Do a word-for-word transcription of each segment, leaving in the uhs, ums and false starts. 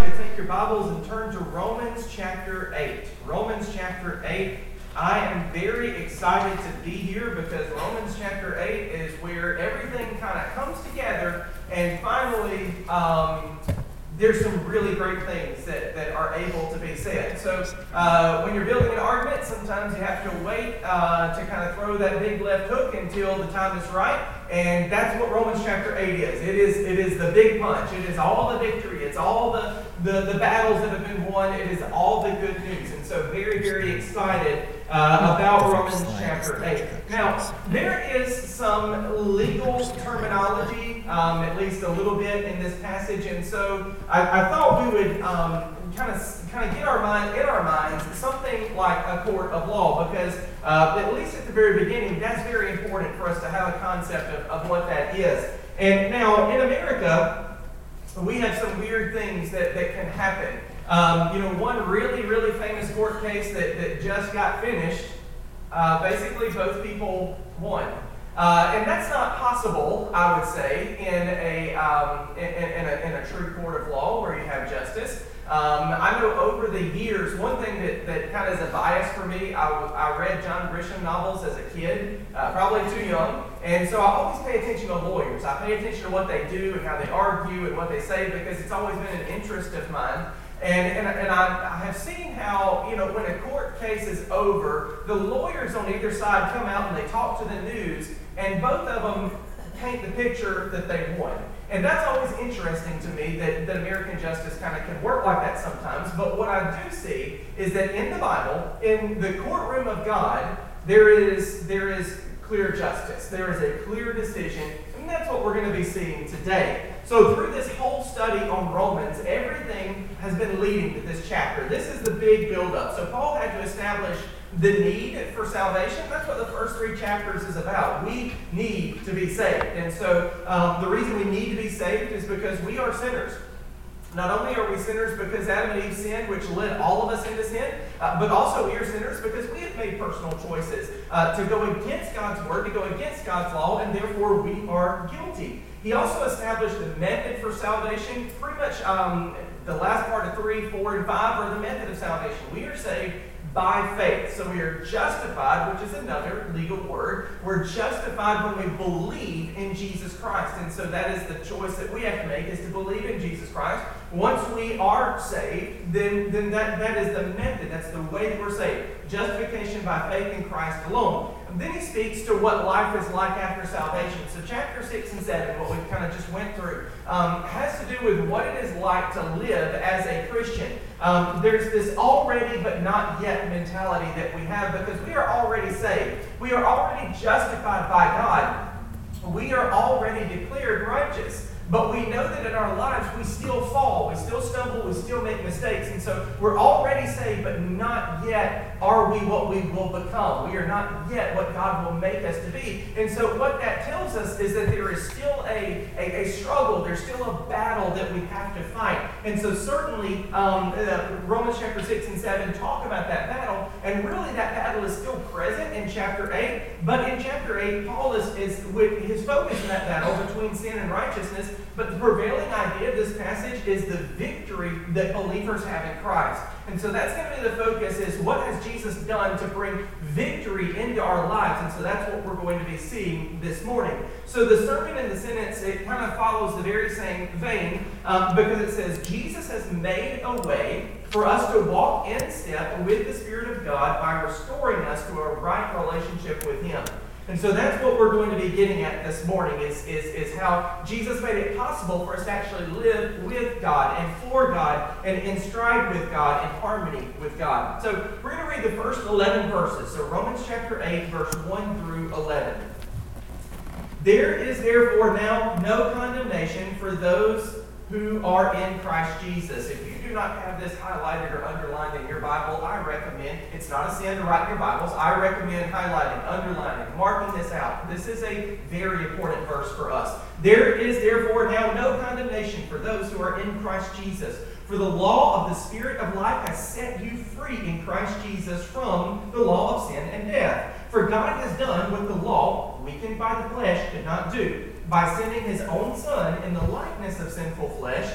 To take your Bibles and turn to Romans chapter eight. Romans chapter eight. I am very excited to be here because Romans chapter eight is where everything kind of comes together, and finally um, there's some really great things that, that are able to be said. So uh, when you're building an argument, sometimes you have to wait uh, to kind of throw that big left hook until the time is right. And that's what Romans chapter eight is. It is it is the big punch. It is all the victory. It's all the, the, the battles that have been won. It is all the good news. And so very, very excited uh, about Romans chapter eight. Now, there is some legal terminology, um, at least a little bit, in this passage. And so I, I thought we would um, kind of kind of get our mind in our minds something like a court of law, because uh, at least at the very beginning, that's very important for us to have a concept of, of what that is. And now in America, we have some weird things that, that can happen. Um, you know, one really, really famous court case that, that just got finished, uh, basically both people won. Uh, and that's not possible, I would say, in a, um, in, in a in a true court of law where you have justice. Um, I know over the years, one thing that, that kind of is a bias for me, I, I read John Grisham novels as a kid, uh, probably too young, and so I always pay attention to lawyers. I pay attention to what they do and how they argue and what they say, because it's always been an interest of mine. And and, and I, I have seen how, you know, when a court case is over, the lawyers on either side come out and they talk to the news, and both of them paint the picture that they won. And that's always interesting to me, that, that American justice kind of can work like that sometimes. But what I do see is that in the Bible, in the courtroom of God, there is there is clear justice. There is a clear decision. And that's what we're going to be seeing today. So through this whole study on Romans, everything has been leading to this chapter. This is the big buildup. So Paul had to establish the need for salvation. That's what the first three chapters is about. We need to be saved. And so um, the reason we need to be saved is because we are sinners. Not only are we sinners because Adam and Eve sinned, which led all of us into sin, uh, but also we are sinners because we have made personal choices uh, to go against God's word, to go against God's law, and therefore we are guilty. He also established the method for salvation. Pretty much um, the last part of three, four, and five are the method of salvation. We are saved by faith. So we are justified, which is another legal word. We're justified when we believe in Jesus Christ. And so that is the choice that we have to make, is to believe in Jesus Christ. Once we are saved, then, then that, that is the method. That's the way that we're saved. Justification by faith in Christ alone. And then he speaks to what life is like after salvation. So chapter six and seven, what we kind of just went through, um, has to do with what it is like to live as a Christian. Um, there's this already but not yet mentality that we have, because we are already saved. We are already justified by God. We are already declared righteous. But we know that in our lives we still fall, we still stumble, we still make mistakes. And so we're already saved, but not yet are we what we will become. We are not yet what God will make us to be. And so what that tells us is that there is still a, a, a struggle, there's still a battle that we have to fight. And so certainly um, uh, Romans chapter six and seven talk about that battle, and really that battle is still present in chapter eight. But in chapter eight, Paul is, is with his focus in that battle between sin and righteousness. But the prevailing idea of this passage is the victory that believers have in Christ. And so that's going to be the focus, is what has Jesus done to bring victory into our lives? And so that's what we're going to be seeing this morning. So the sermon and the sentence, it kind of follows the very same vein, um, because it says, Jesus has made a way for us to walk in step with the Spirit of God by restoring us to a right relationship with Him. And so that's what we're going to be getting at this morning, is, is, is how Jesus made it possible for us to actually live with God and for God and in stride with God and harmony with God. So we're going to read the first eleven verses. So Romans chapter eight, verse one through eleven. There is therefore now no condemnation for those who are in Christ Jesus. If you do not have this highlighted or underlined in your Bible, I recommend, it's not a sin to write in your Bibles, I recommend highlighting, underlining, marking this out. This is a very important verse for us. There is therefore now no condemnation for those who are in Christ Jesus. For the law of the Spirit of life has set you free in Christ Jesus from the law of sin and death. For God has done what the law, weakened by the flesh, did not do, by sending His own Son in the likeness of sinful flesh,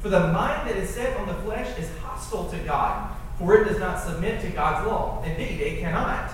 For the mind that is set on the flesh is hostile to God, for it does not submit to God's law. Indeed, it cannot.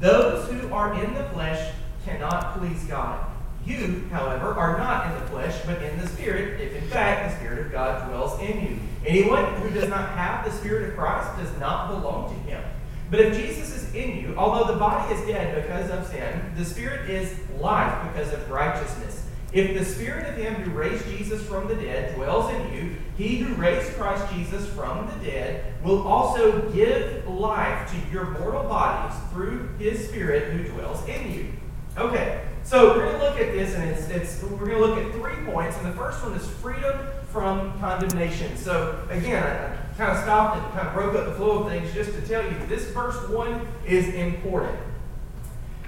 Those who are in the flesh cannot please God. You, however, are not in the flesh, but in the Spirit, if in fact the Spirit of God dwells in you. Anyone who does not have the Spirit of Christ does not belong to him. But if Jesus is in you, although the body is dead because of sin, the Spirit is life because of righteousness. If the Spirit of him who raised Jesus from the dead dwells in you, he who raised Christ Jesus from the dead will also give life to your mortal bodies through his Spirit who dwells in you. Okay, so we're going to look at this, and it's, it's, we're going to look at three points, and the first one is freedom from condemnation. So again, I kind of stopped and kind of broke up the flow of things just to tell you this first one is important.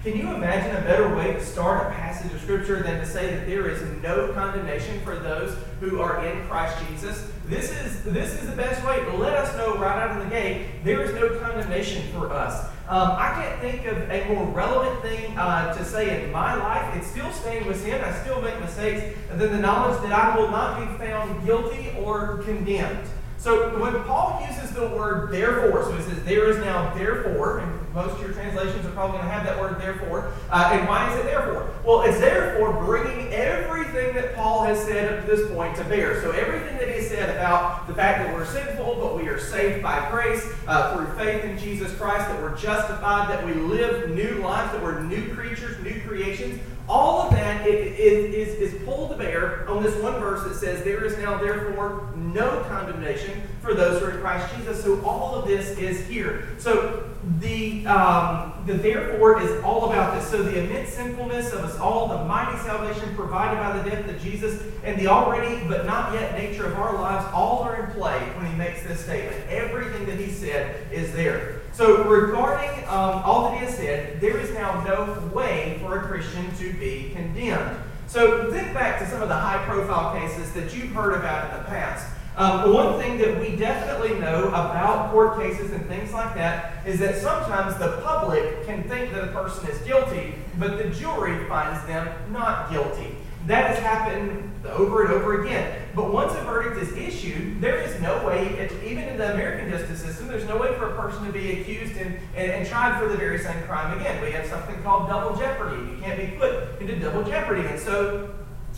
Can you imagine a better way to start a passage of Scripture than to say that there is no condemnation for those who are in Christ Jesus? This is this is the best way to let us know right out of the gate there is no condemnation for us. Um, I can't think of a more relevant thing uh, to say in my life. It's still staying with sin. I still make mistakes. Than the knowledge that I will not be found guilty or condemned. So when Paul uses the word therefore, so he says there is now therefore, and most of your translations are probably going to have that word therefore. Uh, and why is it therefore? Well, it's therefore bringing everything that Paul has said up to this point to bear. So everything that he said about the fact that we're sinful, but we are saved by grace uh, through faith in Jesus Christ, that we're justified, that we live new lives, that we're new creatures, new creations. All of that is, is, is pulled to bear on this one verse that says, there is now therefore no condemnation for those who are in Christ Jesus. So all of this is here. So the um, the therefore is all about this. So the immense sinfulness of us all, the mighty salvation provided by the death of Jesus, and the already but not yet nature of our lives, all are in play when he makes this statement. Everything that he said is there. So regarding um, all that he has said, there is now no way for a Christian to be condemned. So think back to some of the high-profile cases that you've heard about in the past. Um, one thing that we definitely know about court cases and things like that is that sometimes the public can think that a person is guilty, but the jury finds them not guilty. That has happened over and over again. But once a verdict is issued, there is no way, even in the American justice system, there's no way for a person to be accused and, and, and tried for the very same crime again. We have something called double jeopardy. You can't be put into double jeopardy. And so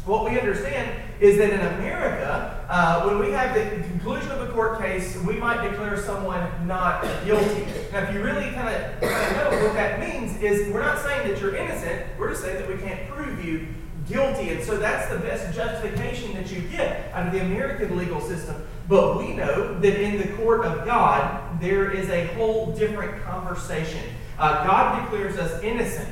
what we understand is that in America, uh, when we have the conclusion of a court case, we might declare someone not guilty. Now, if you really kind of know what that means is we're not saying that you're innocent. We're just saying that we can't prove you guilty, and so that's the best justification that you get out of the American legal system. But we know that in the court of God, there is a whole different conversation. Uh, God declares us innocent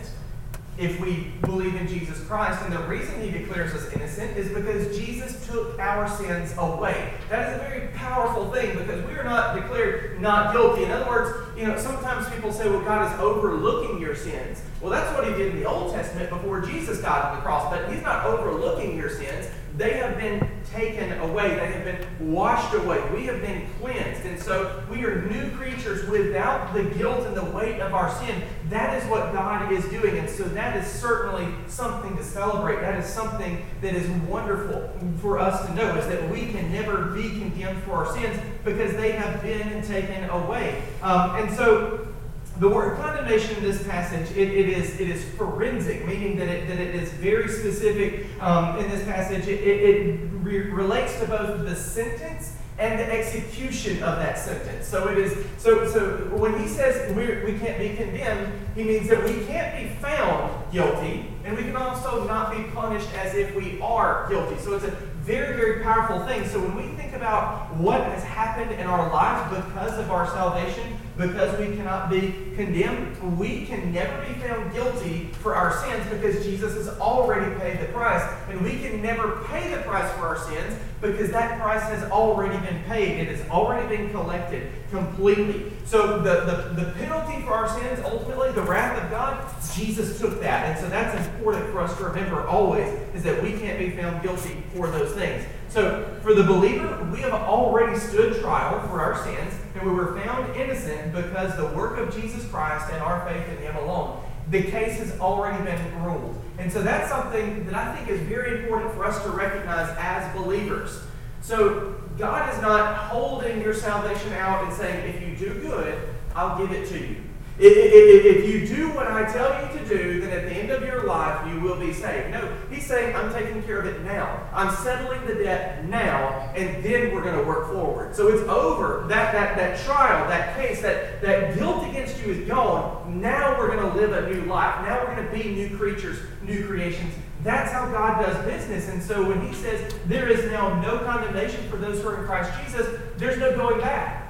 if we believe in Jesus Christ, and the reason he declares us innocent is because Jesus took our sins away. That is a very powerful thing because we are not declared not guilty. In other words, you know, sometimes people say, well, God is overlooking your sins. Well, that's what he did in the Old Testament before Jesus died on the cross, but he's not overlooking your sins. They have been taken away. They have been washed away. We have been cleansed. And so we are new creatures without the guilt and the weight of our sin. That is what God is doing. And so that is certainly something to celebrate. That is something that is wonderful for us to know, is that we can never be condemned for our sins because they have been taken away. Um, and so the word condemnation in this passage, it, it is it is forensic, meaning that it, that it is very specific um, in this passage. It, it, it re- relates to both the sentence and the execution of that sentence. So it is so so when he says we're, we can't be condemned, he means that we can't be found guilty, and we can also not be punished as if we are guilty. So it's a very, very powerful thing. So when we think about what has happened in our lives because of our salvation, because we cannot be condemned. We can never be found guilty for our sins because Jesus has already paid the price. And we can never pay the price for our sins because that price has already been paid. It has already been collected completely. So the, the, the penalty for our sins, ultimately, the wrath of God, Jesus took that. And so that's important for us to remember always, is that we can't be found guilty for those things. So for the believer, we have already stood trial for our sins, and we were found innocent because the work of Jesus Christ and our faith in Him alone. The case has already been ruled. And so that's something that I think is very important for us to recognize as believers. So God is not holding your salvation out and saying, if you do good, I'll give it to you. If you do what I tell you to do, then at the end of your life you will be saved. No, He's saying, I'm taking care of it now. I'm settling the debt now, and then we're going to work forward. So it's over. That that that trial, that case, that, that guilt against you is gone. Now we're going to live a new life. Now we're going to be new creatures, new creations. That's how God does business. And so when He says, there is now no condemnation for those who are in Christ Jesus, there's no going back.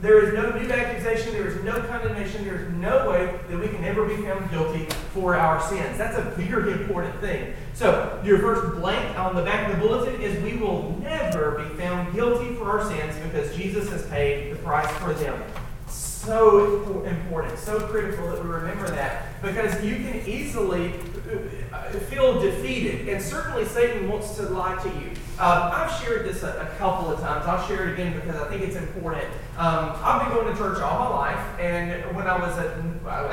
There is no new accusation. There is no condemnation. There is no way that we can ever be found guilty for our sins. That's a very important thing. So your first blank on the back of the bulletin is we will never be found guilty for our sins because Jesus has paid the price for them. So important, so critical that we remember that, because you can easily feel defeated, and certainly Satan wants to lie to you. Um, I've shared this a, a couple of times. I'll share it again because I think it's important. Um, I've been going to church all my life, and when I was at,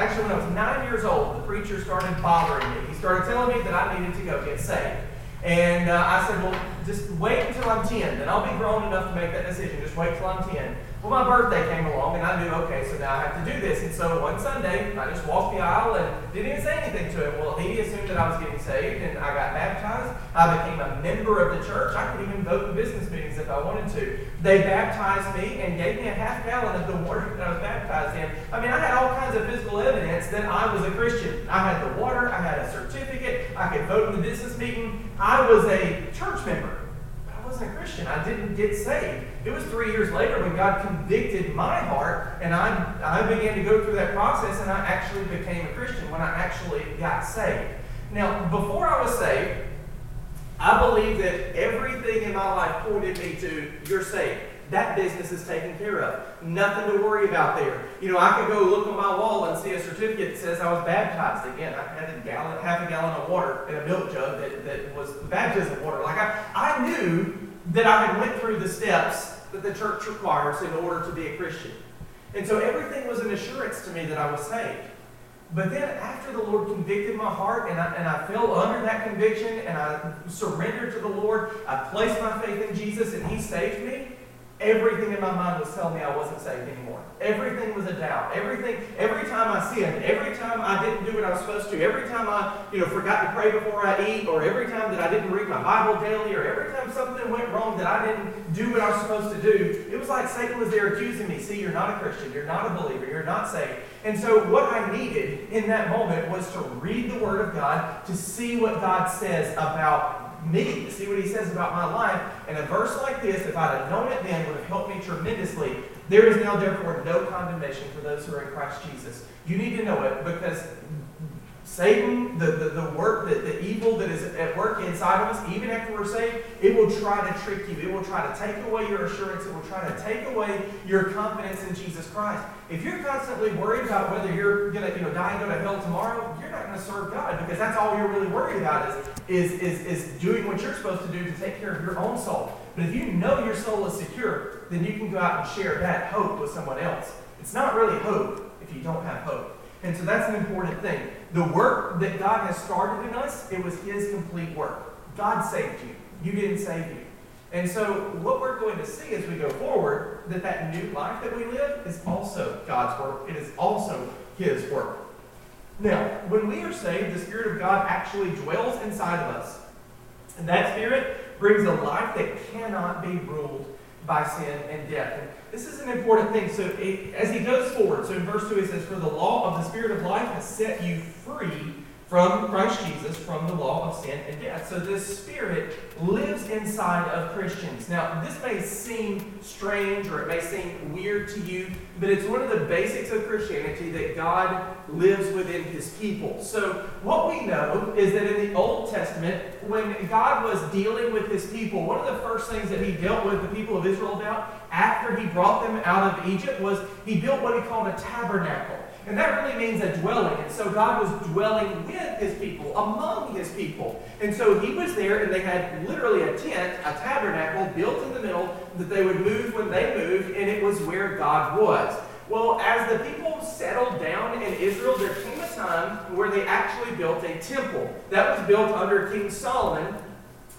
actually when I was nine years old, the preacher started bothering me. He started telling me that I needed to go get saved. And uh, I said, well, just wait until I'm ten, then I'll be grown enough to make that decision. Just wait till I'm ten. Well, my birthday came along, and I knew, okay, so now I have to do this. And so one Sunday, I just walked the aisle and didn't even say anything to him. Well, he assumed that I was getting saved, and I got baptized. I became a member of the church. I could even vote in business meetings if I wanted to. They baptized me and gave me a half gallon of the water that I was baptized in. I mean, I had all kinds of physical evidence that I was a Christian. I had the water. I had a certificate. I could vote in the business meeting. I was a church member. I wasn't a Christian. I didn't get saved. It was three years later when God convicted my heart, and I, I began to go through that process, and I actually became a Christian when I actually got saved. Now, before I was saved, I believed that everything in my life pointed me to, you're saved. That business is taken care of. Nothing to worry about there. You know, I could go look on my wall and see a certificate that says I was baptized. Again, I had a gallon, half a gallon of water in a milk jug that, that was baptism water. Like, I, I knew that I had went through the steps that the church requires in order to be a Christian. And so everything was an assurance to me that I was saved. But then after the Lord convicted my heart, and I, and I fell under that conviction, and I surrendered to the Lord, I placed my faith in Jesus, and He saved me, everything in my mind was telling me I wasn't saved anymore. Everything was a doubt. Everything, every time I sinned, every time I didn't do what I was supposed to, every time I, you know, forgot to pray before I eat, or every time that I didn't read my Bible daily, or every time something went wrong that I didn't do what I was supposed to do, it was like Satan was there accusing me. See, you're not a Christian. You're not a believer. You're not saved. And so what I needed in that moment was to read the Word of God, to see what God says about me, to see what He says about my life. And a verse like this, if I'd have known it then, would have helped me tremendously. There is now therefore no condemnation for those who are in Christ Jesus. You need to know it, because Satan, the, the, the work, that the evil that is at work inside of us, even after we're saved, it will try to trick you. It will try to take away your assurance. It will try to take away your confidence in Jesus Christ. If you're constantly worried about whether you're going to you know, die and go to hell tomorrow, you're not going to serve God, because that's all you're really worried about is, is, is, is doing what you're supposed to do to take care of your own soul. But if you know your soul is secure, then you can go out and share that hope with someone else. It's not really hope if you don't have hope. And so that's an important thing. The work that God has started in us, it was His complete work. God saved you. You didn't save you. And so what we're going to see as we go forward, that that new life that we live is also God's work. It is also His work. Now, when we are saved, the Spirit of God actually dwells inside of us. And that Spirit brings a life that cannot be ruled by sin and death. And this is an important thing. So it, as he goes forward, so in verse two he says, for the law of the Spirit of life has set you free from Christ Jesus, from the law of sin and death. So this Spirit lives inside of Christians. Now, this may seem strange or it may seem weird to you, but it's one of the basics of Christianity that God lives within His people. So what we know is that in the Old Testament, when God was dealing with His people, one of the first things that He dealt with the people of Israel about after He brought them out of Egypt was He built what He called a tabernacle. And that really means a dwelling. And so God was dwelling with His people, among His people. And so He was there, and they had literally a tent, a tabernacle built in the middle that they would move when they moved, and it was where God was. Well, as the people settled down in Israel, there came a time where they actually built a temple. That was built under King Solomon.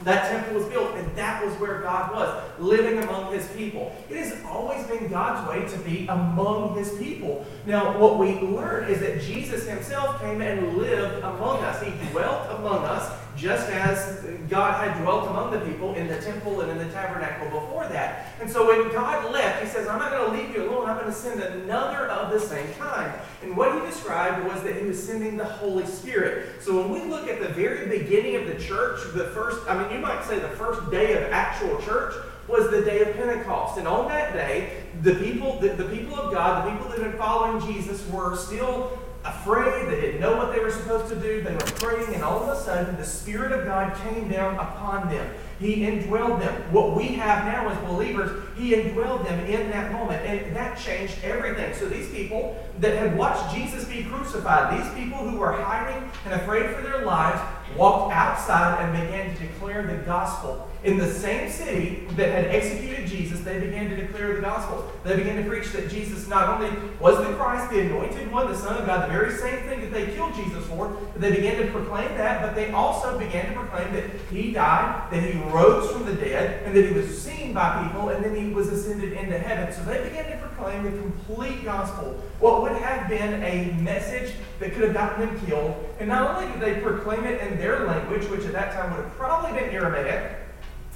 That temple was built, and that was where God was, living among His people. It has always been God's way to be among His people. Now, what we learn is that Jesus Himself came and lived among us. He dwelt among us, just as God had dwelt among the people in the temple and in the tabernacle before that. And so when God left, He says, I'm not going to leave you alone. I'm going to send another of the same kind. And what He described was that He was sending the Holy Spirit. So when we look at the very beginning of the church, the first, I mean, you might say the first day of actual church was the day of Pentecost. And on that day, the people, the, the people of God, the people that had been following Jesus were still afraid. They didn't know what they were supposed to do. They were praying, and all of a sudden, the Spirit of God came down upon them. He indwelled them. What we have now as believers, He indwelled them in that moment, and that changed everything. So these people that had watched Jesus be crucified, these people who were hiding and afraid for their lives, walked outside and began to declare the gospel. In the same city that had executed Jesus, they began to declare the gospel. They began to preach that Jesus not only was the Christ, the anointed one, the Son of God, the very same thing that they killed Jesus for, they began to proclaim that, but they also began to proclaim that He died, that He rose from the dead, and that He was seen by people, and then He was ascended into heaven. So they began to proclaim the complete gospel, what would have been a message that could have gotten them killed. And not only did they proclaim it in their language, which at that time would have probably been Aramaic,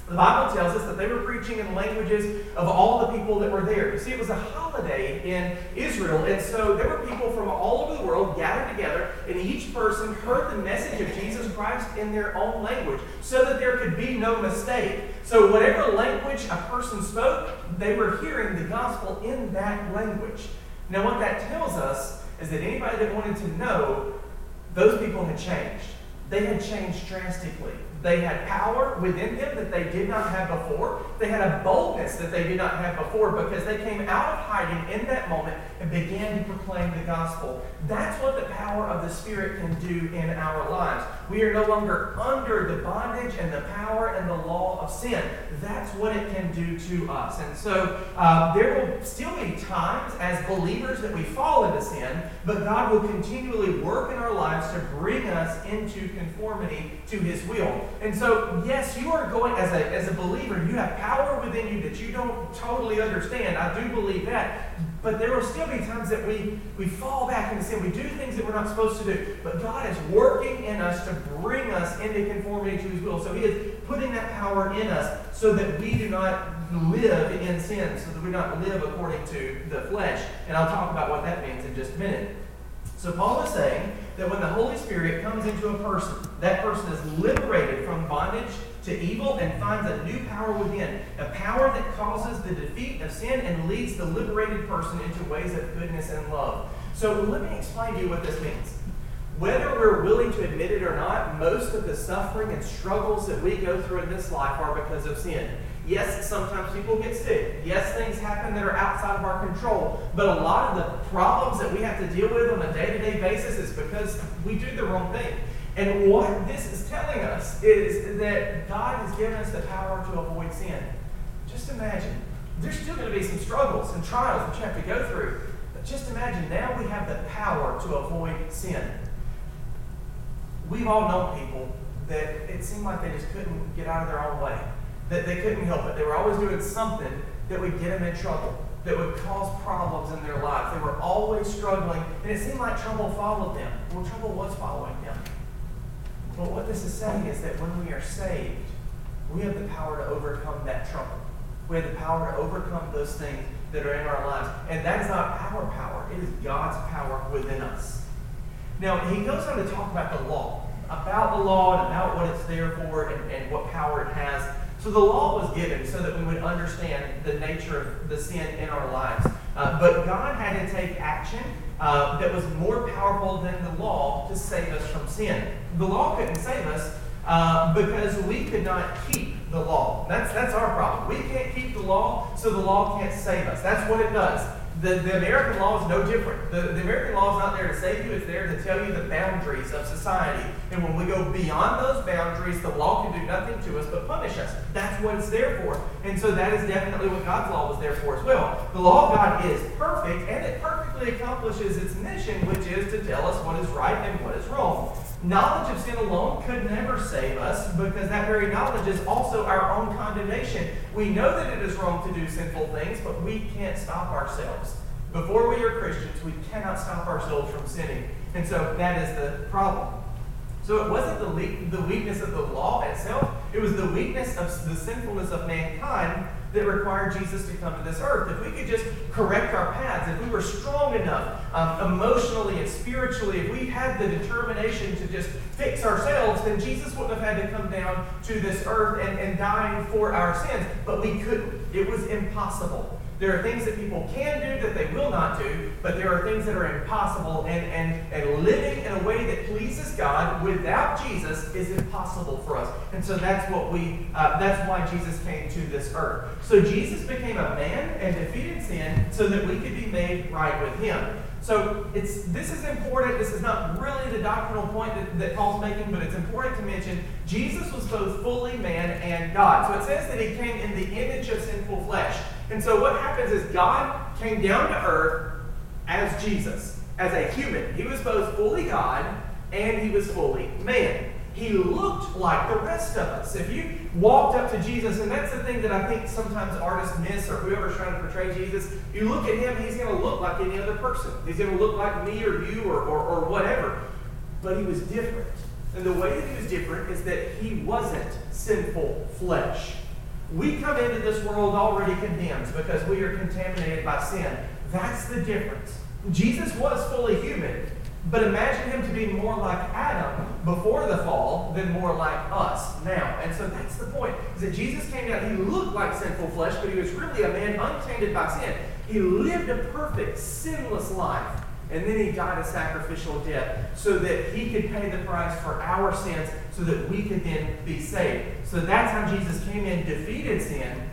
the Bible tells us that they were preaching in languages of all the people that were there. You see, it was a holiday in Israel, and so there were people from all over the world gathered together, and each person heard the message of Jesus Christ in their own language, so that there could be no mistake. So whatever language a person spoke, they were hearing the gospel in that language. Now what that tells us is that anybody that wanted to know, those people had changed. They had changed drastically. They had power within them that they did not have before. They had a boldness that they did not have before because they came out of hiding in that moment and began to proclaim the gospel. That's what the power of the Spirit can do in our lives. We are no longer under the bondage and the power and the law of sin. That's what it can do to us. And so uh, there will still be times as believers that we fall into sin, but God will continually work in our lives to bring us into conformity to His will. And so, yes, you are going, as a, as a believer, you have power within you that you don't totally understand. I do believe that. But there will still be times that we, we fall back into sin. We do things that we're not supposed to do. But God is working in us to bring us into conformity to His will. So He is putting that power in us so that we do not live in sin, so that we not live according to the flesh. And I'll talk about what that means in just a minute. So Paul is saying that when the Holy Spirit comes into a person, that person is liberated from bondage to evil and finds a new power within, a power that causes the defeat of sin and leads the liberated person into ways of goodness and love. So let me explain to you what this means. Whether we're willing to admit it or not, most of the suffering and struggles that we go through in this life are because of sin. Yes, sometimes people get sick. Yes, things happen that are outside of our control. But a lot of the problems that we have to deal with on a day-to-day basis is because we do the wrong thing. And what this is telling us is that God has given us the power to avoid sin. Just imagine. There's still going to be some struggles and trials that you have to go through. But just imagine now we have the power to avoid sin. We've all known people that it seemed like they just couldn't get out of their own way. That they couldn't help it. They were always doing something that would get them in trouble, that would cause problems in their lives. They were always struggling, and it seemed like trouble followed them. Well, trouble was following them. But what this is saying is that when we are saved, we have the power to overcome that trouble. We have the power to overcome those things that are in our lives. And that is not our power. It is God's power within us. Now, he goes on to talk about the law, about the law and about what it's there for and, and what power it has. So the law was given so that we would understand the nature of the sin in our lives. Uh, but God had to take action uh, that was more powerful than the law to save us from sin. The law couldn't save us uh, because we could not keep the law. That's that's our problem. We can't keep the law, so the law can't save us. That's what it does. The, the American law is no different. The, the American law is not there to save you. It's there to tell you the boundaries of society. And when we go beyond those boundaries, the law can do nothing to us but punish us. That's what it's there for. And so that is definitely what God's law was there for as well. The law of God is perfect, and it perfectly accomplishes its mission, which is to tell us what is right and what is wrong. Knowledge of sin alone could never save us, because that very knowledge is also our own condemnation. We know that it is wrong to do sinful things, but we can't stop ourselves. Before we are Christians, we cannot stop ourselves from sinning. And so that is the problem. So it wasn't the, le- the weakness of the law itself. It was the weakness of the sinfulness of mankind that required Jesus to come to this earth. If we could just correct our paths, if we were strong enough um, emotionally and spiritually, if we had the determination to just fix ourselves, then Jesus wouldn't have had to come down to this earth and, and die for our sins. But we couldn't. It was impossible. There are things that people can do that they will not do, but there are things that are impossible, and, and, and living in a way that pleases God without Jesus is impossible for us. And so that's what we uh, that's why Jesus came to this earth. So Jesus became a man and defeated sin so that we could be made right with him. So it's this is important. This is not really the doctrinal point that, that Paul's making, but it's important to mention Jesus was both fully man and God. So it says that he came in the image of sinful flesh. And so what happens is God came down to earth as Jesus, as a human. He was both fully God and he was fully man. He looked like the rest of us. If you walked up to Jesus, and that's the thing that I think sometimes artists miss, or whoever's trying to portray Jesus, you look at him, he's going to look like any other person. He's going to look like me or you or, or, or whatever. But he was different. And the way that he was different is that he wasn't sinful flesh. We come into this world already condemned because we are contaminated by sin. That's the difference. Jesus was fully human. But imagine him to be more like Adam before the fall than more like us now. And so that's the point, is that Jesus came down, he looked like sinful flesh, but he was really a man untainted by sin. He lived a perfect, sinless life, and then he died a sacrificial death so that he could pay the price for our sins so that we could then be saved. So that's how Jesus came in, defeated sin,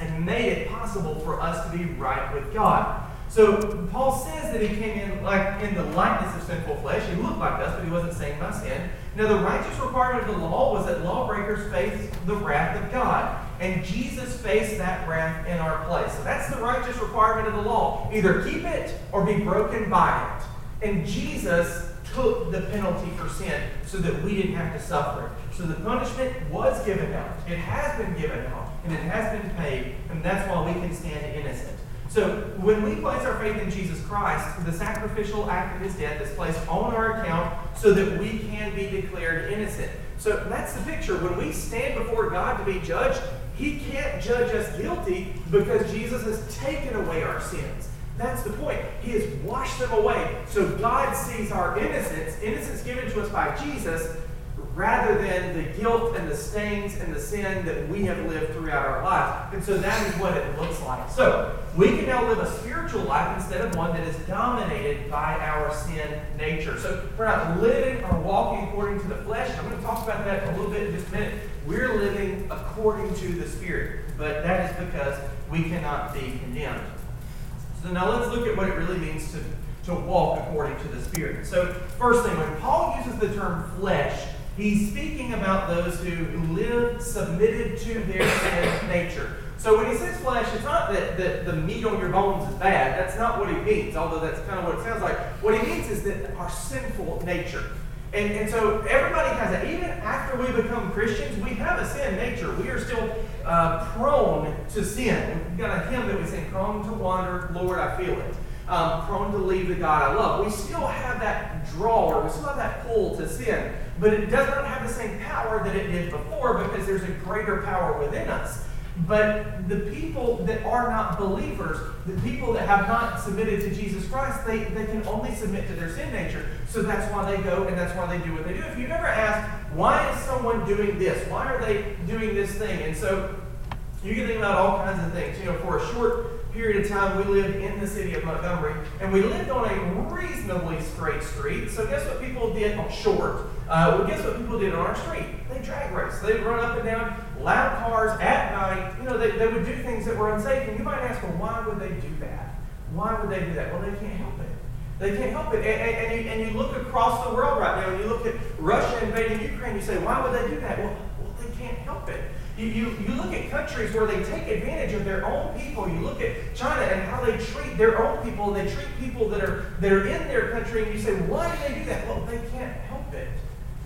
and made it possible for us to be right with God. So Paul says that he came in like in the likeness of sinful flesh. He looked like us, but he wasn't saved by sin. Now, the righteous requirement of the law was that lawbreakers faced the wrath of God. And Jesus faced that wrath in our place. So that's the righteous requirement of the law. Either keep it or be broken by it. And Jesus took the penalty for sin so that we didn't have to suffer. So the punishment was given out. It has been given out. And it has been paid. And that's why we can stand innocent. So when we place our faith in Jesus Christ, the sacrificial act of his death is placed on our account so that we can be declared innocent. So that's the picture. When we stand before God to be judged, he can't judge us guilty because Jesus has taken away our sins. That's the point. He has washed them away. So God sees our innocence, innocence given to us by Jesus, rather than the guilt and the stains and the sin that we have lived throughout our lives. And so that is what it looks like. So we can now live a spiritual life instead of one that is dominated by our sin nature. So we're not living or walking according to the flesh. I'm going to talk about that a little bit in just a minute. We're living according to the Spirit. But that is because we cannot be condemned. So now let's look at what it really means to, to walk according to the Spirit. So first thing, when Paul uses the term flesh, he's speaking about those who live submitted to their sin nature. So when he says flesh, it's not that, that the meat on your bones is bad. That's not what he means, although that's kind of what it sounds like. What he means is that our sinful nature. And, and so everybody has that. Even after we become Christians, we have a sin nature. We are still uh, prone to sin. We've got a hymn that we sing, prone to wander, Lord, I feel it. Um, prone to leave the God I love. We still have that draw, or we still have that pull to sin, but it does not have the same power that it did before because there's a greater power within us. But the people that are not believers, the people that have not submitted to Jesus Christ, they, they can only submit to their sin nature. So that's why they go and that's why they do what they do. If you've ever asked, why is someone doing this? Why are they doing this thing? And so you can think about all kinds of things. You know, for a short period of time, we lived in the city of Montgomery, and we lived on a reasonably straight street. So guess what people did on short? Uh, well, guess what people did on our street? They drag raced. They'd run up and down loud cars at night. You know, they, they would do things that were unsafe. And you might ask, well, why would they do that? Why would they do that? Well, they can't help it. They can't help it. And, and, and, you, and you look across the world right now, and you look at Russia invading Ukraine, you say, why would they do that? Well, well they can't help it. You, you, you look at countries where they take advantage of their own people. You look at China and how they treat their own people, and they treat people that are, that are in their country, and you say, why do they do that? Well, they can't help it.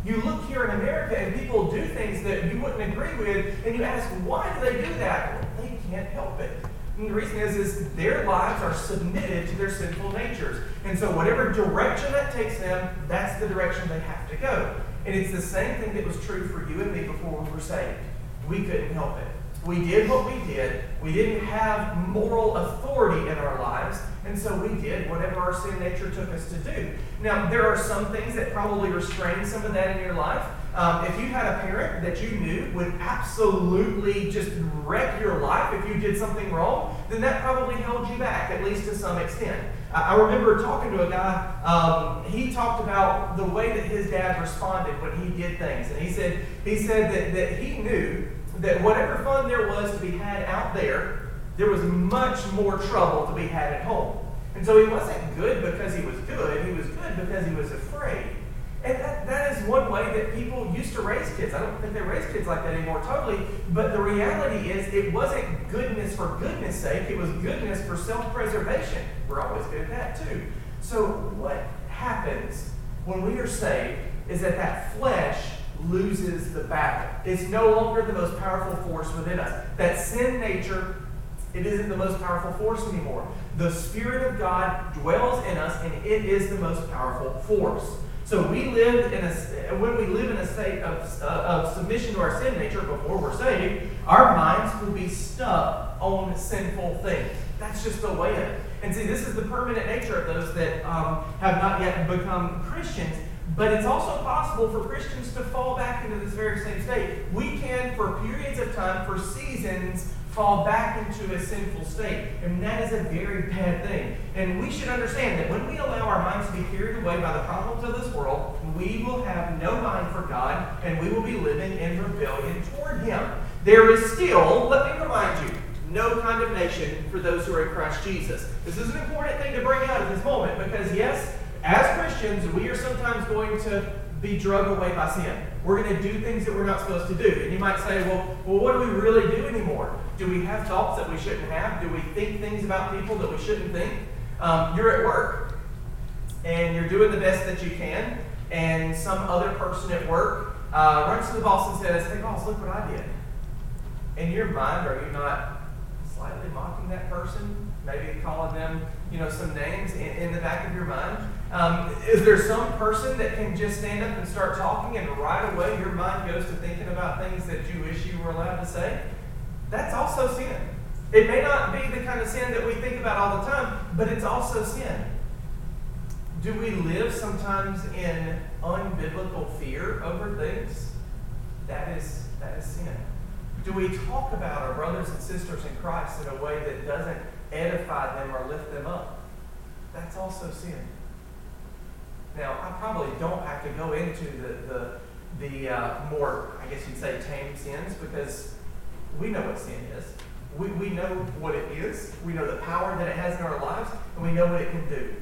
You look here in America and people do things that you wouldn't agree with, and you ask, why do they do that? Well, they can't help it. And the reason is, is their lives are submitted to their sinful natures. And so whatever direction that takes them, that's the direction they have to go. And it's the same thing that was true for you and me before we were saved. We couldn't help it. We did what we did. We didn't have moral authority in our lives, and so we did whatever our sin nature took us to do. Now, there are some things that probably restrain some of that in your life. Um, if you had a parent that you knew would absolutely just wreck your life if you did something wrong, then that probably held you back, at least to some extent. I, I remember talking to a guy, um, he talked about the way that his dad responded when he did things. And he said, he said that, that he knew that whatever fun there was to be had out there, there was much more trouble to be had at home. And so he wasn't good because he was good. He was good because he was afraid. And that, that is one way that people used to raise kids. I don't think they raise kids like that anymore totally. But the reality is it wasn't goodness for goodness sake. It was goodness for self-preservation. We're always good at that too. So what happens when we are saved is that that flesh loses the battle. It's no longer the most powerful force within us. That sin nature, it isn't the most powerful force anymore. The Spirit of God dwells in us, and it is the most powerful force. So we live in a when we live in a state of, uh, of submission to our sin nature before we're saved, our minds will be stuck on sinful things. That's just the way of it. And see, this is the permanent nature of those that um, have not yet become Christians. But it's also possible for Christians to fall back into this very same state. We can, for periods of time, for seasons, fall back into a sinful state. And that is a very bad thing. And we should understand that when we allow our minds to be carried away by the problems of this world, we will have no mind for God, and we will be living in rebellion toward Him. There is still, let me remind you, no condemnation for those who are in Christ Jesus. This is an important thing to bring out at this moment, because yes, as Christians, we are sometimes going to be drugged away by sin. We're going to do things that we're not supposed to do. And you might say, well, well, what do we really do anymore? Do we have thoughts that we shouldn't have? Do we think things about people that we shouldn't think? Um, you're at work, and you're doing the best that you can, and some other person at work uh, runs to the boss and says, hey, boss, look what I did. In your mind, are you not slightly mocking that person? Maybe calling them, you know, some names in, in the back of your mind. Um, is there some person that can just stand up and start talking, and right away your mind goes to thinking about things that you wish you were allowed to say? That's also sin. It may not be the kind of sin that we think about all the time, but it's also sin. Do we live sometimes in unbiblical fear over things? That is that is sin. Do we talk about our brothers and sisters in Christ in a way that doesn't edify them or lift them up? That's also sin. Now, I probably don't have to go into the the, the uh, more, I guess you'd say, tame sins, because we know what sin is. We, we know what it is. We know the power that it has in our lives, and we know what it can do.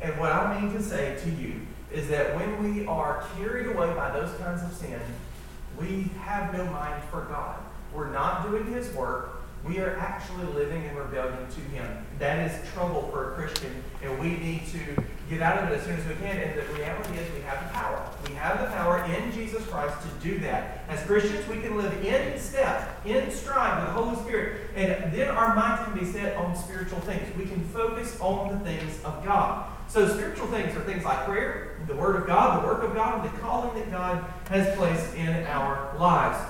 And what I mean to say to you is that when we are carried away by those kinds of sin, we have no mind for God. We're not doing His work. We are actually living in rebellion to Him. That is trouble for a Christian, and we need to get out of it as soon as we can. And the reality is we have the power. We have the power in Jesus Christ to do that. As Christians, we can live in step, in stride with the Holy Spirit, and then our minds can be set on spiritual things. We can focus on the things of God. So spiritual things are things like prayer, the Word of God, the work of God, and the calling that God has placed in our lives.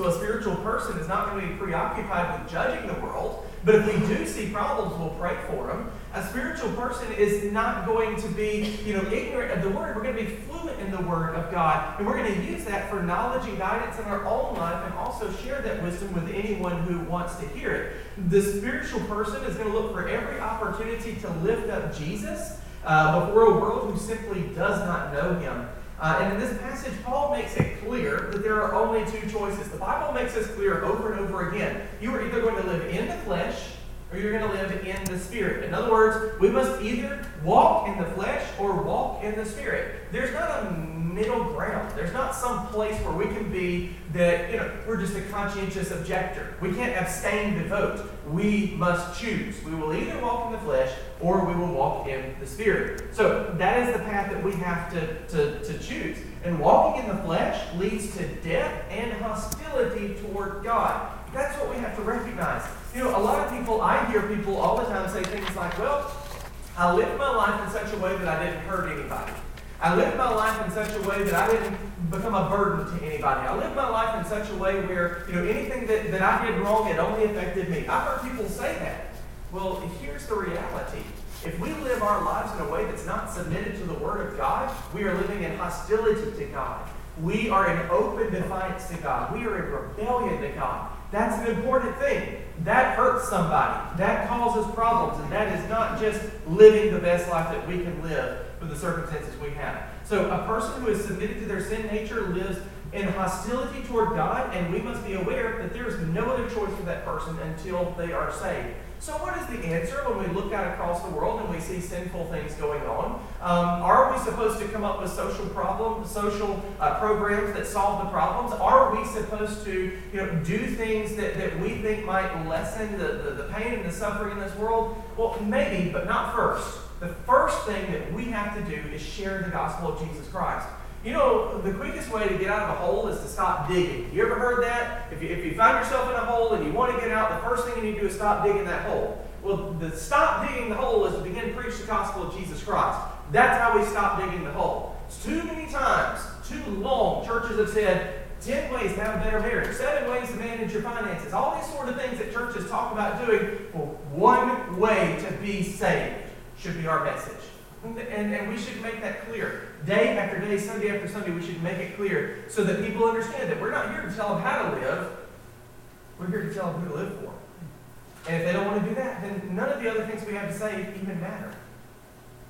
So a spiritual person is not going to be preoccupied with judging the world, but if we do see problems, we'll pray for them. A spiritual person is not going to be, you know, ignorant of the Word. We're going to be fluent in the Word of God, and we're going to use that for knowledge and guidance in our own life and also share that wisdom with anyone who wants to hear it. The spiritual person is going to look for every opportunity to lift up Jesus uh, before a world who simply does not know Him. Uh, and in this passage, Paul makes it clear that there are only two choices. The Bible makes this clear over and over again. You are either going to live in the flesh or you're going to live in the Spirit. In other words, we must either walk in the flesh or walk in the Spirit. There's not a middle ground. There's not some place where we can be that, you know, we're just a conscientious objector. We can't abstain the vote. We must choose. We will either walk in the flesh or we will walk in the Spirit. So that is the path that we have to, to, to choose. And walking in the flesh leads to death and hostility toward God. That's what we have to recognize. You know, a lot of people, I hear people all the time say things like, well, I lived my life in such a way that I didn't hurt anybody. I lived my life in such a way that I didn't become a burden to anybody. I lived my life in such a way where, you know, anything that, that I did wrong, it only affected me. I've heard people say that. Well, here's the reality. If we live our lives in a way that's not submitted to the Word of God, we are living in hostility to God. We are in open defiance to God. We are in rebellion to God. That's an important thing. That hurts somebody. That causes problems. And that is not just living the best life that we can live with the circumstances we have. So a person who is submitted to their sin nature lives in hostility toward God, and we must be aware that there is no other choice for that person until they are saved. So what is the answer when we look out across the world and we see sinful things going on? Um, are we supposed to come up with social problems, social uh, programs that solve the problems? Are we supposed to, you know, do things that, that we think might lessen the, the, the pain and the suffering in this world? Well, maybe, but not first. The first thing that we have to do is share the gospel of Jesus Christ. You know, the quickest way to get out of a hole is to stop digging. You ever heard that? If you, if you find yourself in a hole and you want to get out, the first thing you need to do is stop digging that hole. Well, the stop digging the hole is to begin to preach the gospel of Jesus Christ. That's how we stop digging the hole. It's too many times, too long, churches have said, ten ways to have a better marriage, seven ways to manage your finances, all these sort of things that churches talk about doing. Well, one way to be saved should be our message. And, and we should make that clear. Day after day, Sunday after Sunday, we should make it clear so that people understand that we're not here to tell them how to live. We're here to tell them who to live for. And if they don't want to do that, then none of the other things we have to say even matter.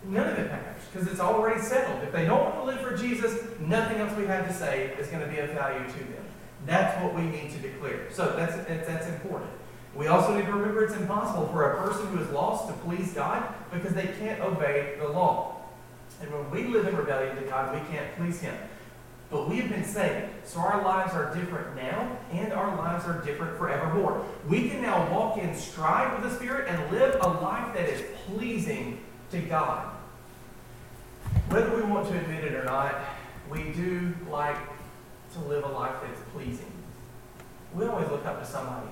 None of it matters because it's already settled. If they don't want to live for Jesus, nothing else we have to say is going to be of value to them. That's what we need to declare. So that's that's important. We also need to remember it's impossible for a person who is lost to please God because they can't obey the law. And when we live in rebellion to God, we can't please Him. But we have been saved, so our lives are different now, and our lives are different forevermore. We can now walk in stride with the Spirit and live a life that is pleasing to God. Whether we want to admit it or not, we do like to live a life that is pleasing. We always look up to somebody.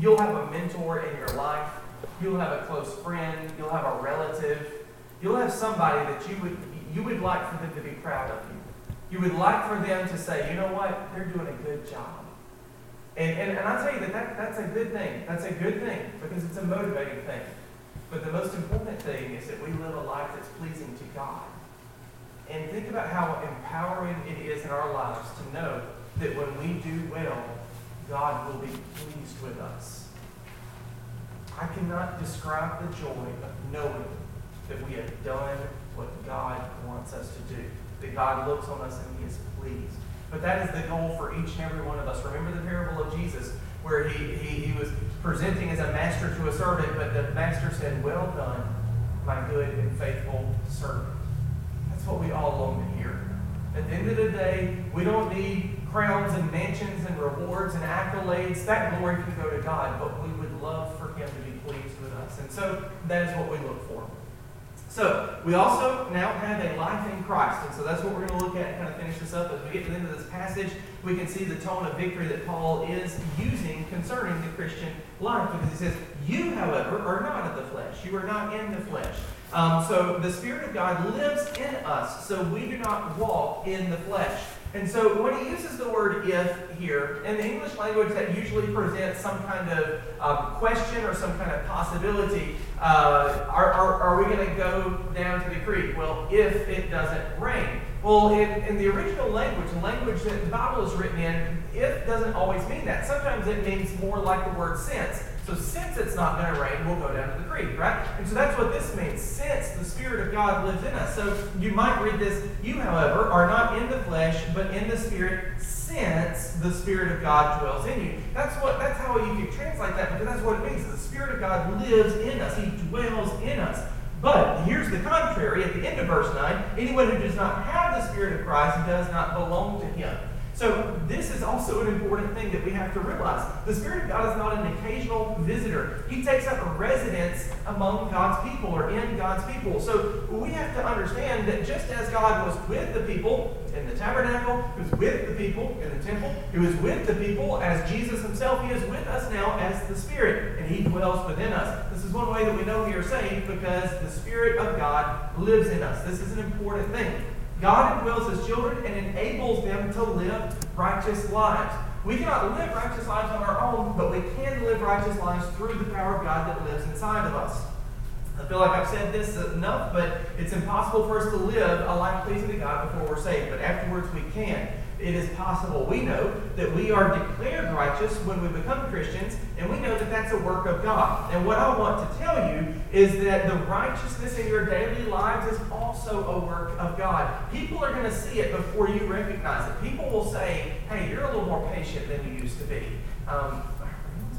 You'll have a mentor in your life. You'll have a close friend. You'll have a relative. You'll have somebody that you would you would like for them to be proud of you. You would like for them to say, you know what, they're doing a good job. And and, and I tell you that, that that's a good thing. That's a good thing because it's a motivating thing. But the most important thing is that we live a life that's pleasing to God. And think about how empowering it is in our lives to know that when we do well, God will be pleased with us. I cannot describe the joy of knowing that we have done what God wants us to do, that God looks on us and He is pleased. But that is the goal for each and every one of us. Remember the parable of Jesus where he, he, he was presenting as a master to a servant, but the master said, well done, my good and faithful servant. That's what we all long to hear. At the end of the day, we don't need crowns and mansions and rewards and accolades. That glory can go to God, but we would love for Him to be pleased with us. And so that is what we look for. So we also now have a life in Christ. And so that's what we're going to look at and kind of finish this up. As we get to the end of this passage, we can see the tone of victory that Paul is using concerning the Christian life. Because he says, you, however, are not of the flesh. You are not in the flesh. Um, so the Spirit of God lives in us, so we do not walk in the flesh. And so when he uses the word if here, in the English language that usually presents some kind of uh, question or some kind of possibility. Uh, are, are, are we going to go down to the creek? Well, if it doesn't rain. Well, in, in the original language, the language that the Bible is written in, if doesn't always mean that. Sometimes it means more like the word since. So since it's not going to rain, we'll go down to the creek, right? And so that's what this means, since the Spirit of God lives in us. So you might read this, you, however, are not in the flesh, but in the Spirit, since the Spirit of God dwells in you. That's what. That's how you can translate that, because that's what it means. The Spirit of God lives in us. He dwells in us. But here's the contrary at the end of verse nine. Anyone who does not have the Spirit of Christ does not belong to him. So this is also an important thing that we have to realize. The Spirit of God is not an occasional visitor. He takes up a residence among God's people or in God's people. So we have to understand that just as God was with the people in the tabernacle, He was with the people in the temple, He was with the people as Jesus Himself, He is with us now as the Spirit, and He dwells within us. This is one way that we know we are saved, because the Spirit of God lives in us. This is an important thing. God indwells His children and enables them to live righteous lives. We cannot live righteous lives on our own, but we can live righteous lives through the power of God that lives inside of us. I feel like I've said this enough, but it's impossible for us to live a life pleasing to God before we're saved, but afterwards we can. It is possible. We know that we are declared righteous when we become Christians, and we know that that's a work of God. And what I want to tell you is that the righteousness in your daily lives is also a work of God. People are going to see it before you recognize it. People will say, hey, you're a little more patient than you used to be. Um,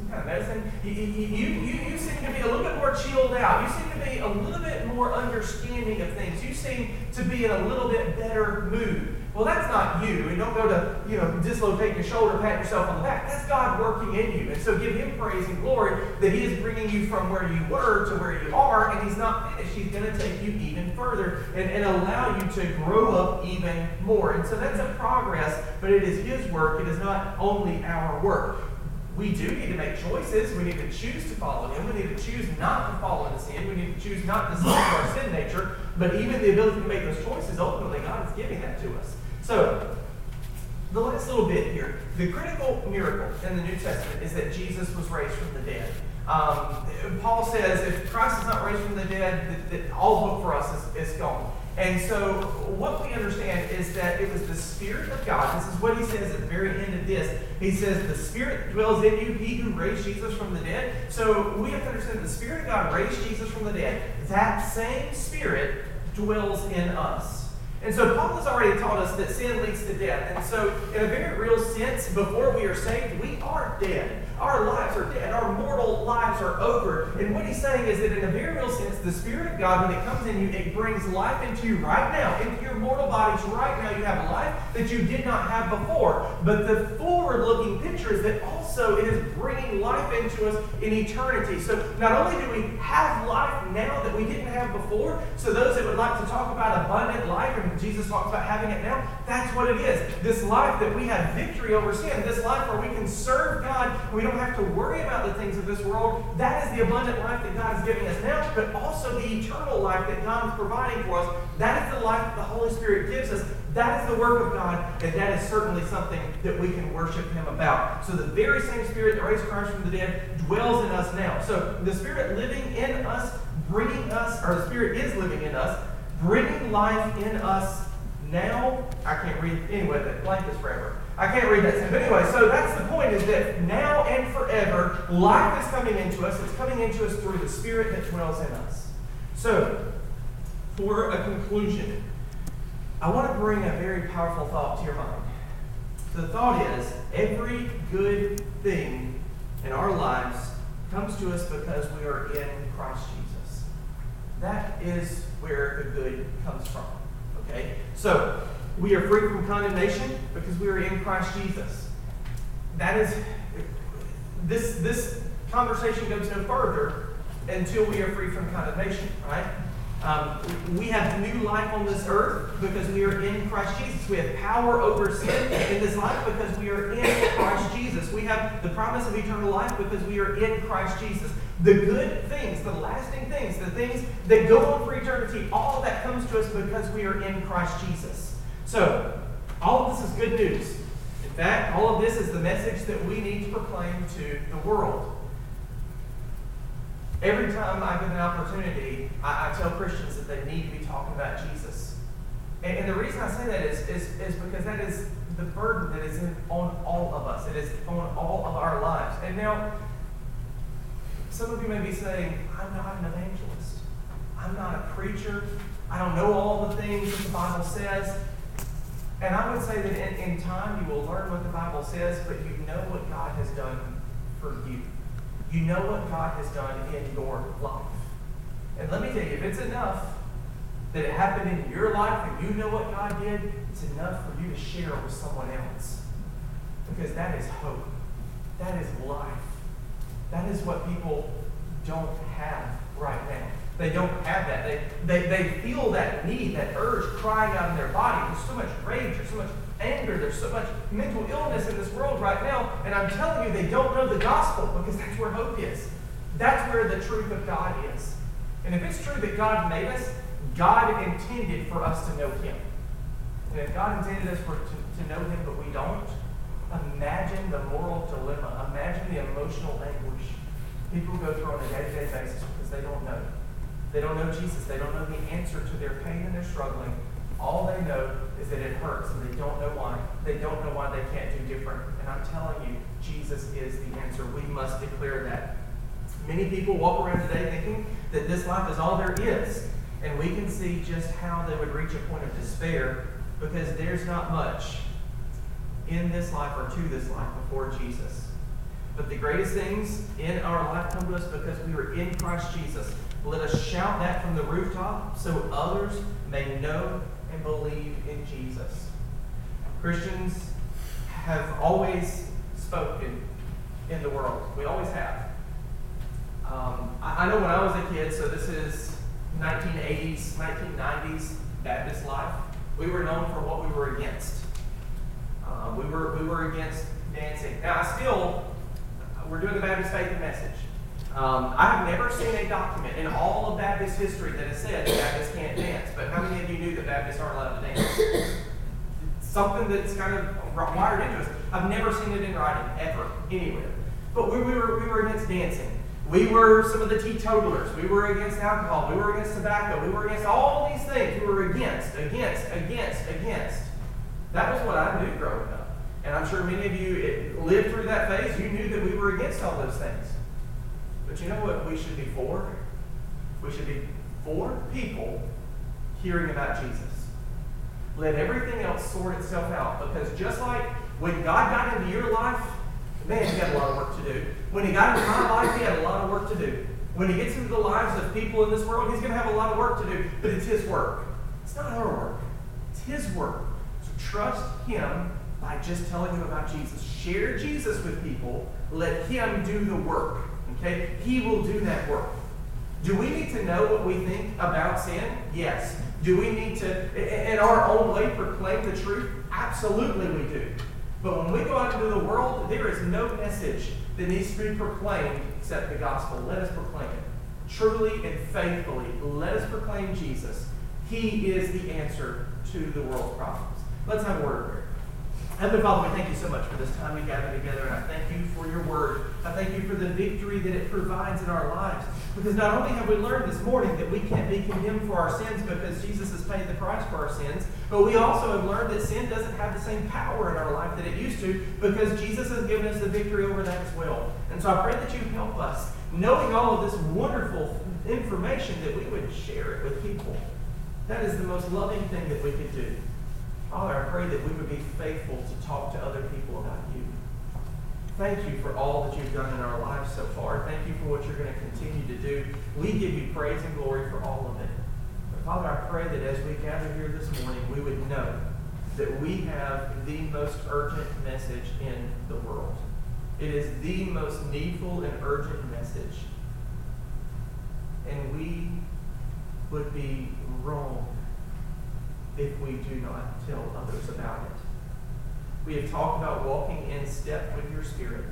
Kind of medicine. You, you, you, you seem to be a little bit more chilled out. You seem to be a little bit more understanding of things. You seem to be in a little bit better mood. Well, that's not you. And don't go to, you know, dislocate your shoulder, pat yourself on the back. That's God working in you. And so give Him praise and glory that He is bringing you from where you were to where you are, and He's not finished. He's going to take you even further and, and allow you to grow up even more. And so that's a progress, but it is His work. It is not only our work. We do need to make choices. We need to choose to follow Him. We need to choose not to fall into sin. We need to choose not to select our sin nature. But even the ability to make those choices, ultimately, God is giving that to us. So, the last little bit here. The critical miracle in the New Testament is that Jesus was raised from the dead. Um, Paul says if Christ is not raised from the dead, that, that all hope for us is, is gone. And so what we understand is that it was the Spirit of God. This is what he says at the very end of this. He says, the Spirit dwells in you, He who raised Jesus from the dead. So we have to understand the Spirit of God raised Jesus from the dead. That same Spirit dwells in us. And so Paul has already taught us that sin leads to death. And so in a very real sense, before we are saved, we are dead. Our lives are dead. Our mortal lives are over. And what he's saying is that in a very real sense, the Spirit of God, when it comes in you, it brings life into you right now. Into your mortal bodies right now, you have a life that you did not have before. But the forward-looking picture is that also it is bringing life into us in eternity. So not only do we have life now that we didn't have before, so those that would like to talk about abundant life, and Jesus talks about having it now, that's what it is. This life that we have victory over sin, this life where we can serve God, we don't have to worry about the things of this world. That is the abundant life that God is giving us now, but also the eternal life that God is providing for us. That is the life that the Holy Spirit gives us. That is the work of God, and that is certainly something that we can worship Him about. So the very same Spirit that raised Christ from the dead dwells in us now. So the Spirit living in us, bringing us, or the Spirit is living in us, bringing life in us now. I can't read anyway, that blank is forever. I can't read that. But anyway, so that's the point, is that now and forever, life is coming into us. It's coming into us through the Spirit that dwells in us. So, for a conclusion, I want to bring a very powerful thought to your mind. The thought is, every good thing in our lives comes to us because we are in Christ Jesus. That is where the good comes from. Okay? So, we are free from condemnation because we are in Christ Jesus. That is, this this conversation goes no further until we are free from condemnation, right? Um, we have new life on this earth because we are in Christ Jesus. We have power over sin in this life because we are in Christ Jesus. We have the promise of eternal life because we are in Christ Jesus. The good things, the lasting things, the things that go on for eternity, all that comes to us because we are in Christ Jesus. So, All of this is good news. In fact, all of this is the message that we need to proclaim to the world. Every time I get an opportunity, I, I tell Christians that they need to be talking about Jesus. And, and the reason I say that is, is, is because that is the burden that is in, on all of us. It is on all of our lives. And now, some of you may be saying, I'm not an evangelist. I'm not a preacher. I don't know all the things that the Bible says. And I would say that in, in time you will learn what the Bible says, but you know what God has done for you. You know what God has done in your life. And let me tell you, if it's enough that it happened in your life and you know what God did, it's enough for you to share with someone else. Because that is hope. That is life. That is what people don't have right now. They don't have that. They, they, they feel that need, that urge crying out in their body. There's so much rage. There's so much anger. There's so much mental illness in this world right now. And I'm telling you, they don't know the gospel because that's where hope is. That's where the truth of God is. And if it's true that God made us, God intended for us to know Him. And if God intended us for, to, to know Him, but we don't, imagine the moral dilemma. Imagine the emotional anguish people go through on a day-to-day basis because they don't know. They don't know Jesus. They don't know the answer to their pain and their struggling. All they know is that it hurts, and they don't know why. They don't know why they can't do different. And I'm telling you, Jesus is the answer. We must declare that. Many people walk around today thinking that this life is all there is. And we can see just how they would reach a point of despair because there's not much in this life or to this life before Jesus. But the greatest things in our life come to us because we were in Christ Jesus. Let us shout that from the rooftop so others may know and believe in Jesus. Christians have always spoken in the world. We always have. Um, I, I know when I was a kid, so this is nineteen eighties, nineteen nineties Baptist life, we were known for what we were against. Uh, we were we were against dancing. Now, I still, we're doing the Baptist Faith Message. Um, I've never seen a document in all of Baptist history that has said the Baptists can't dance. But how many of you knew that Baptists aren't allowed to dance? It's something that's kind of wired into us. I've never seen it in writing, ever, anywhere. But we, we were we were against dancing. We were some of the teetotalers. We were against alcohol. We were against tobacco. We were against all these things. We were against, against, against, against. That was what I knew growing up. And I'm sure many of you lived through that phase. You knew that we were against all those things. But you know what we should be for? We should be for people hearing about Jesus. Let everything else sort itself out. Because just like when God got into your life, man, he had a lot of work to do. When he got into my life, he had a lot of work to do. When he gets into the lives of people in this world, he's going to have a lot of work to do. But it's his work. It's not our work. It's his work. So trust him by just telling them about Jesus. Share Jesus with people. Let him do the work. Okay? He will do that work. Do we need to know what we think about sin? Yes. Do we need to, in our own way, proclaim the truth? Absolutely we do. But when we go out into the world, there is no message that needs to be proclaimed except the gospel. Let us proclaim it. Truly and faithfully, let us proclaim Jesus. He is the answer to the world's problems. Let's have a word of prayer. Heavenly Father, we thank you so much for this time we gathered together, and I thank you for your word. I thank you for the victory that it provides in our lives. Because not only have we learned this morning that we can't be condemned for our sins because Jesus has paid the price for our sins, but we also have learned that sin doesn't have the same power in our life that it used to because Jesus has given us the victory over that as well. And so I pray that you help us, knowing all of this wonderful information, that we would share it with people. That is the most loving thing that we could do. Father, I pray that we would be faithful to talk to other people about you. Thank you for all that you've done in our lives so far. Thank you for what you're going to continue to do. We give you praise and glory for all of it. But Father, I pray that as we gather here this morning, we would know that we have the most urgent message in the world. It is the most needful and urgent message. And we would be wrong if we do not tell others about it. We have talked about walking in step with your Spirit.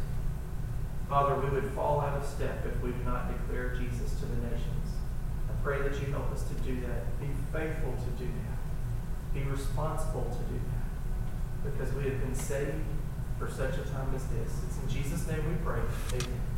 Father, we would fall out of step if we do not declare Jesus to the nations. I pray that you help us to do that. Be faithful to do that. Be responsible to do that. because we have been saved for such a time as this. It's in Jesus' name we pray. Amen.